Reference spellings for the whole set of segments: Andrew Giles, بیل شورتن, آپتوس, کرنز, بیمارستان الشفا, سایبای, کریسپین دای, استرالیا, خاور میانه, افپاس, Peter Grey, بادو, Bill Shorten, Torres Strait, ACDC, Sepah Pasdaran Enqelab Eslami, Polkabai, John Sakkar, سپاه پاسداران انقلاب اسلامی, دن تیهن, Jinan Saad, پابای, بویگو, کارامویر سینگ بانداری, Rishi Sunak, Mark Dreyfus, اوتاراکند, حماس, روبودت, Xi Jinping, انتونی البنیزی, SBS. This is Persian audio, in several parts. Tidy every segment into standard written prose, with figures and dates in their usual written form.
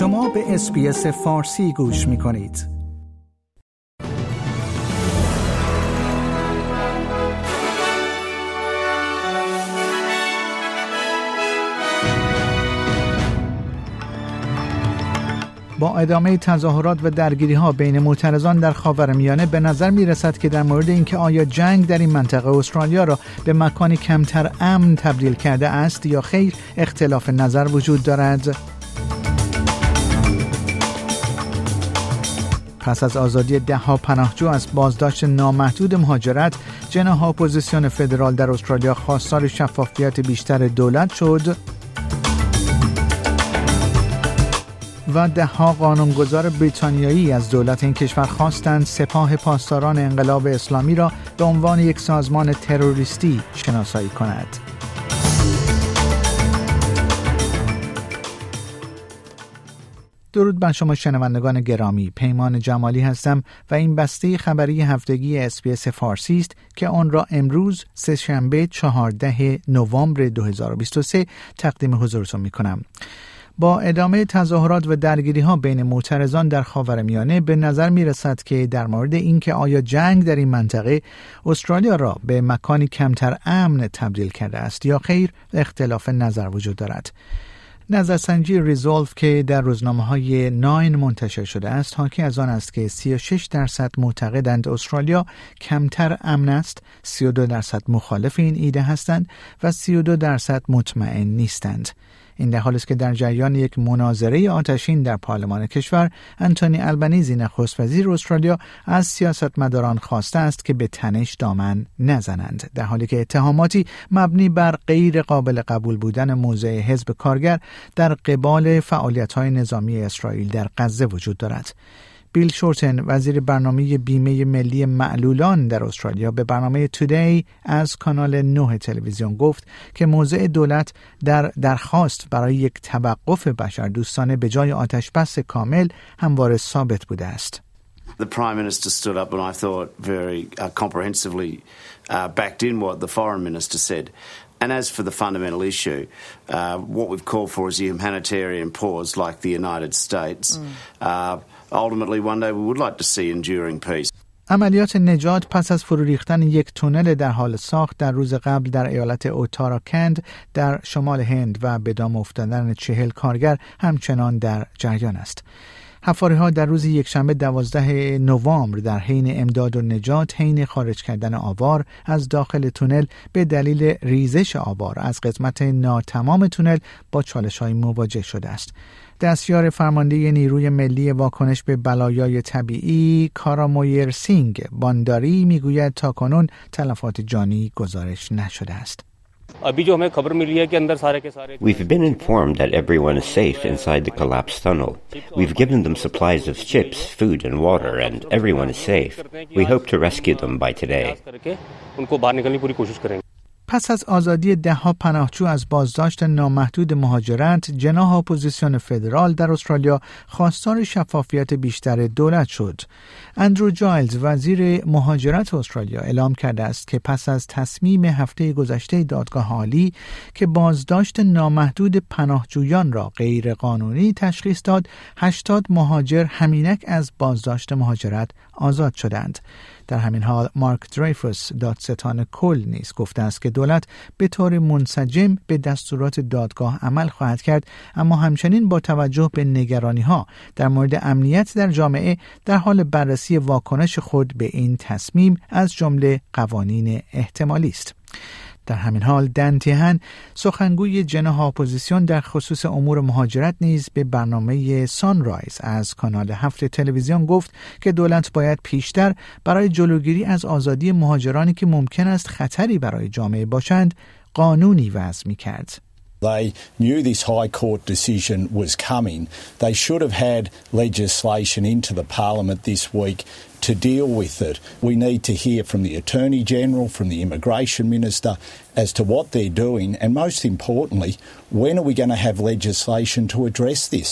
شما به SBS فارسی گوش می‌کنید. با ادامه تظاهرات و درگیری‌ها بین معترضان در خاور میانه به نظر می‌رسد که در مورد اینکه آیا جنگ در این منطقه استرالیا را به مکانی کمتر امن تبدیل کرده است یا خیر اختلاف نظر وجود دارد. پس از آزادی ده‌ها پناهجو از بازداشت نامحدود مهاجرت، جناح اپوزیسیون فدرال در استرالیا خواستار شفافیت بیشتر دولت شد و ده‌ها قانونگذار بریتانیایی از دولت این کشور خواستند سپاه پاسداران انقلاب اسلامی را به عنوان یک سازمان تروریستی شناسایی کند. درود بر شما شنوندگان گرامی، پیمان جمالی هستم و این بسته خبری هفتگی اس‌بی‌اس فارسی است که آن را امروز سه‌شنبه 14 نوامبر 2023 تقدیم حضورتون می‌کنم. با ادامه تظاهرات و درگیری‌ها بین معترضان در خاورمیانه به نظر می‌رسد که در مورد اینکه آیا جنگ در این منطقه استرالیا را به مکانی کمتر امن تبدیل کرده است یا خیر اختلاف نظر وجود دارد. نظرسنجی ریزولف که در روزنامه‌های ناین منتشر شده است، حاکی از آن است که 36% معتقدند استرالیا کمتر امن است، 32% مخالف این ایده هستند و 32% مطمئن نیستند. این در حالی است که در جریان یک مناظره آتشین در پارلمان کشور، انتونی البنیزی نخست وزیر استرالیا از سیاستمداران خواسته است که به تنش دامن نزنند، در حالی که اتهاماتی مبنی بر غیر قابل قبول بودن موضع حزب کارگر در قبال فعالیت‌های نظامی اسرائیل در غزه وجود دارد. بیل شورتن، وزیر برنامه بیمه ملی معلولان در استرالیا، به برنامه تودی از کانال 9 تلویزیون گفت که موضع دولت در درخواست برای یک توقف بشردوستانه به جای آتش‌بس کامل همواره ثابت بوده است. The Prime Minister stood up and I thought very comprehensively backed in what the Foreign Minister said. And as for the fundamental issue, what we've called for is a humanitarian pause like the United States. Ultimately, one day we would like to see enduring peace. عملیات نجات پس از فرو ریختن یک تونل در حال ساخت در روز قبل در ایالت اوتاراکند در شمال هند و به دام افتادن 40 کارگر همچنان در جریان است. حفاری‌ها در روز یکشنبه 12 نوامبر در حین امداد و نجات حین خارج کردن آوار از داخل تونل به دلیل ریزش آوار از قسمت ناتمام تونل با چالش‌های مواجه شده است. دستیار فرمانده نیروی ملی واکنش به بلایای طبیعی کارامویر سینگ بانداری میگوید تاکنون تلفات جانی گزارش نشده است. We've been informed that everyone is safe inside the collapsed tunnel. We've given them supplies of chips, food and water and everyone is safe. We hope to rescue them by today. پس از آزادی ده‌ها پناهجو از بازداشت نامحدود مهاجرت، جناح اپوزیسیون فدرال در استرالیا خواستار شفافیت بیشتر دولت شد. اندرو جایلز، وزیر مهاجرت استرالیا، اعلام کرده است که پس از تصمیم هفته گذشته دادگاه عالی که بازداشت نامحدود پناهجویان را غیرقانونی تشخیص داد، 80 مهاجر همینک از بازداشت مهاجرت آزاد شدند. در همین حال مارک دریفوس، دادستان کل نیز گفته است که دولت به طور منسجم به دستورات دادگاه عمل خواهد کرد، اما همچنین با توجه به نگرانی‌ها در مورد امنیت در جامعه در حال بررسی واکنش خود به این تصمیم از جمله قوانین احتمالی است. در همین حال دن تیهن، سخنگوی جناح اپوزیسیون در خصوص امور مهاجرت نیز به برنامه سانرایز از کانال 7 تلویزیون گفت که دولت باید پیشتر برای جلوگیری از آزادی مهاجرانی که ممکن است خطری برای جامعه باشند قانونی وضع می‌کرد. They knew this High Court decision was coming. They should have had legislation into the Parliament this week to deal with it. We need to hear from the Attorney General, from the Immigration Minister as to what they're doing and most importantly, when are we going to have legislation to address this?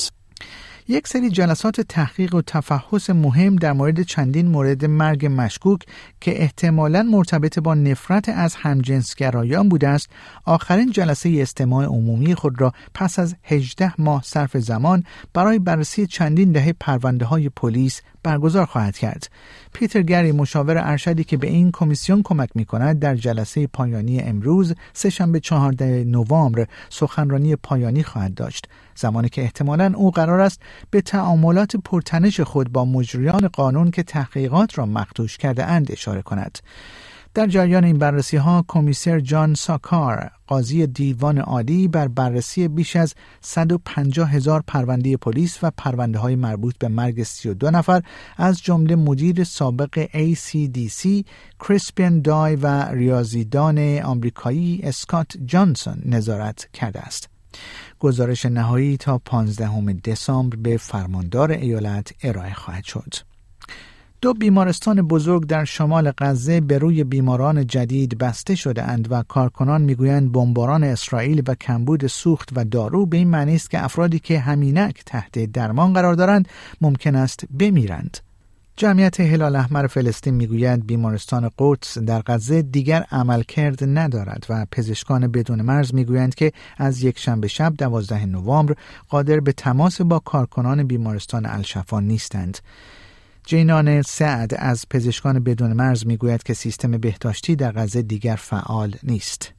یک سری جلسات تحقیق و تفحص مهم در مورد چندین مورد مرگ مشکوک که احتمالاً مرتبط با نفرت از همجنسگرایان بوده است، آخرین جلسه استماع عمومی خود را پس از 18 ماه صرف زمان برای بررسی چندین دهه پرونده‌های پلیس برگزار خواهد کرد. پیتر گری، مشاور ارشدی که به این کمیسیون کمک می‌کند، در جلسه پایانی امروز سه‌شنبه 14 نوامبر سخنرانی پایانی خواهد داشت، زمانی که احتمالاً او قرار است به تعاملات پرتنش خود با مجریان قانون که تحقیقات را مخدوش کرده اند اشاره کند. در جریان این بررسی‌ها، کمیسر جان ساکار، قاضی دیوان عالی، بر بررسی بیش از 150,000 پرونده پلیس و پرونده‌های مربوط به مرگ 32 نفر از جمله مدیر سابق ACDC کریسپین دای و ریاضیدان آمریکایی اسکات جانسون نظارت کرده است. گزارش نهایی تا 15 دسامبر به فرماندار ایالت ارائه خواهد شد. دو بیمارستان بزرگ در شمال غزه به روی بیماران جدید بسته شده اند و کارکنان میگویند بمباران اسرائیل و کمبود سوخت و دارو به این معنی است که افرادی که همینک تحت درمان قرار دارند ممکن است بمیرند. جمعیت هلال احمر فلسطین میگوید بیمارستان قدس در غزه دیگر عملکرد ندارد و پزشکان بدون مرز میگویند که از یکشنبه شب 12 نوامبر قادر به تماس با کارکنان بیمارستان الشفا نیستند. جینان سعد از پزشکان بدون مرز میگوید که سیستم بهداشتی در غزه دیگر فعال نیست.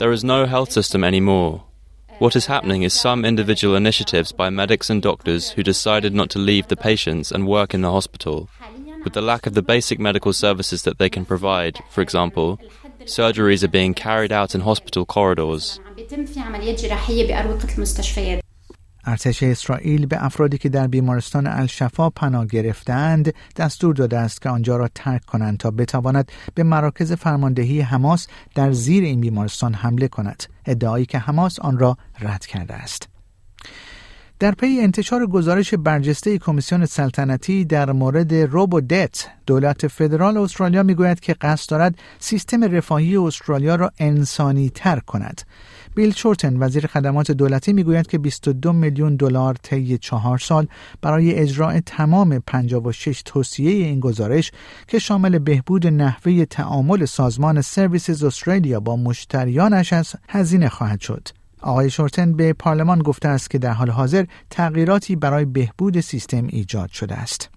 There is no health system anymore. What is happening is some individual initiatives by medics and doctors who decided not to leave the patients and work in the hospital. With the lack of the basic medical services that they can provide, for example, surgeries are being carried out in hospital corridors. ارتش اسرائیل به افرادی که در بیمارستان الشفا پناه گرفتند دستور داده است که آنجا را ترک کنند تا بتواند به مراکز فرماندهی حماس در زیر این بیمارستان حمله کند، ادعایی که حماس آن را رد کرده است. در پی انتشار گزارش برجسته کمیسیون سلطنتی در مورد روبودت، دولت فدرال استرالیا میگوید که قصد دارد سیستم رفاهی استرالیا را انسانی تر کند. بیل شورتن، وزیر خدمات دولتی، میگوید که 22 میلیون دلار طی 4 سال برای اجرای تمام 56 توصیه این گزارش که شامل بهبود نحوه تعامل سازمان سرویسز استرالیا با مشتریانش است هزینه خواهد شد. آقای شورتن به پارلمان گفته است که در حال حاضر تغییراتی برای بهبود سیستم ایجاد شده است.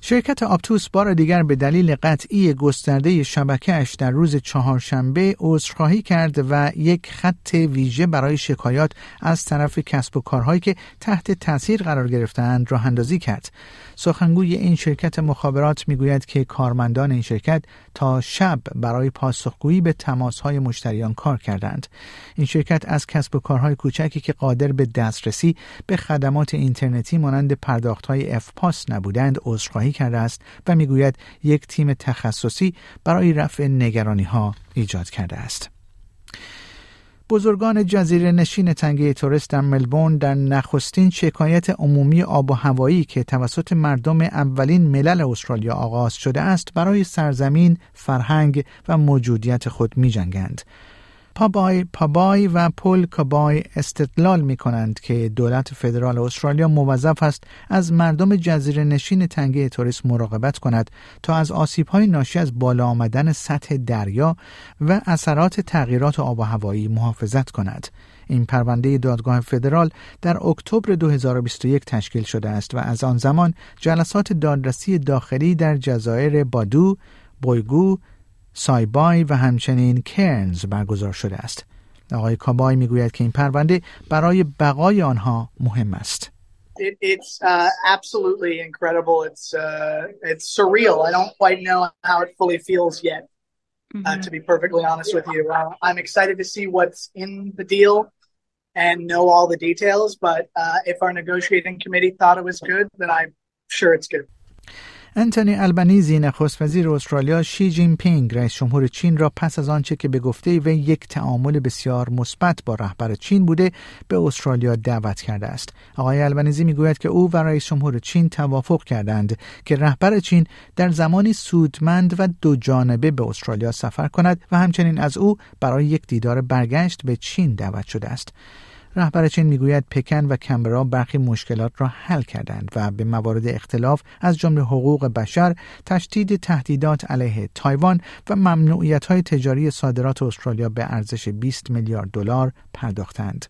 شرکت آپتوس بار دیگر به دلیل قطعی گسترده شبکه‌اش در روز چهارشنبه عذرخواهی کرد و یک خط ویژه برای شکایات از طرف کسب و کارهایی که تحت تاثیر قرار گرفته‌اند راه‌اندازی کرد. سخنگوی این شرکت مخابرات میگوید که کارمندان این شرکت تا شب برای پاسخگویی به تماس‌های مشتریان کار کردند. این شرکت از کسب و کارهای کوچکی که قادر به دسترسی به خدمات اینترنتی مانند پرداخت‌های افپاس نبودند، عذرخواهی کرده است و میگوید یک تیم تخصصی برای رفع نگرانی‌ها ایجاد کرده است. بزرگان جزیره نشین تنگه تورس در ملبورن در نخستین شکایت عمومی آب و هوایی که توسط مردم اولین ملل استرالیا آغاز شده است برای سرزمین، فرهنگ و موجودیت خود می‌جنگند. پابای و پولکابای استدلال می کنند که دولت فدرال استرالیا موظف است از مردم جزیره نشین تنگه تورس مراقبت کند تا از آسیب‌های ناشی از بالا آمدن سطح دریا و اثرات تغییرات آب و هوایی محافظت کند. این پرونده دادگاه فدرال در اکتبر 2021 تشکیل شده است و از آن زمان جلسات دادرسی داخلی در جزایر بادو، بویگو، سایبای و همچنین کرنز برگزار شده است. آقای کابای میگوید که این پرونده برای بقای آنها مهم است. It's absolutely incredible. It's surreal. I don't quite know how it fully feels yet. To be perfectly honest with you, I'm excited to see what's in the deal and know all the details. But if our negotiating committee thought it was good, then I'm sure it's good. انتونی البنیزی، نخست وزیر استرالیا، شی جین پینگ، رئیس جمهور چین، را پس از آنچه که به گفته وی یک تعامل بسیار مثبت با رهبر چین بوده، به استرالیا دعوت کرده است. آقای البنیزی میگوید که او و رئیس جمهور چین توافق کردند که رهبر چین در زمانی سودمند و دوجانبه به استرالیا سفر کند و همچنین از او برای یک دیدار برگشت به چین دعوت شده است. رهبر چین میگوید پکن و کمبرا برخی مشکلات را حل کردند و به موارد اختلاف از جمله حقوق بشر، تشدید تهدیدات علیه تایوان و ممنوعیت‌های تجاری صادرات استرالیا به ارزش 20 میلیارد دلار پرداختند.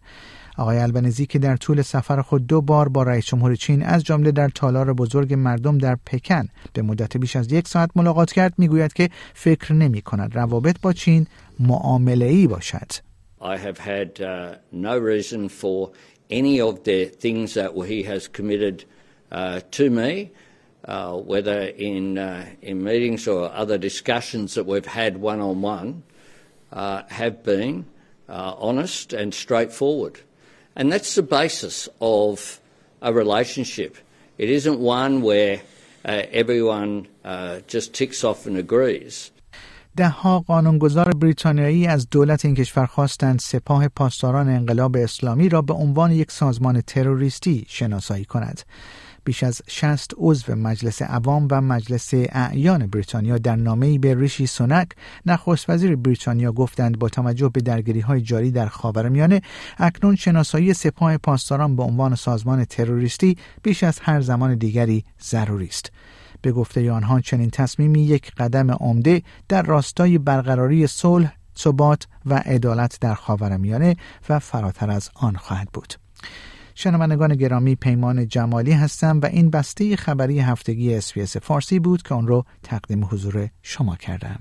آقای البنزی که در طول سفر خود دو بار با رئیس جمهور چین از جمله در تالار بزرگ مردم در پکن به مدت بیش از یک ساعت ملاقات کرد میگوید که فکر نمی‌کند روابط با چین معامله‌ای باشد. I have had no reason for any of the things that he has committed to me, whether in meetings or other discussions that we've had one-on-one, have been honest and straightforward. And that's the basis of a relationship. It isn't one where everyone just ticks off and agrees. ده‌ها قانونگذار بریتانیایی از دولت این کشور خواستند سپاه پاسداران انقلاب اسلامی را به عنوان یک سازمان تروریستی شناسایی کند. بیش از 60 عضو مجلس عوام و مجلس اعیان بریتانیا در نامه‌ای به ریشی سونک، نخست وزیر بریتانیا، گفتند با توجه به درگیری‌های جاری در خاور میانه، اکنون شناسایی سپاه پاسداران به عنوان سازمان تروریستی بیش از هر زمان دیگری ضروری است. به گفته آنها چنین تصمیمی یک قدم عمده در راستای برقراری صلح، ثبات و عدالت در خاورمیانه و فراتر از آن خواهد بود. شنوندگان گرامی، پیمان جمالی هستم و این بسته خبری هفتگی SBS فارسی بود که آن را تقدیم حضور شما کردم.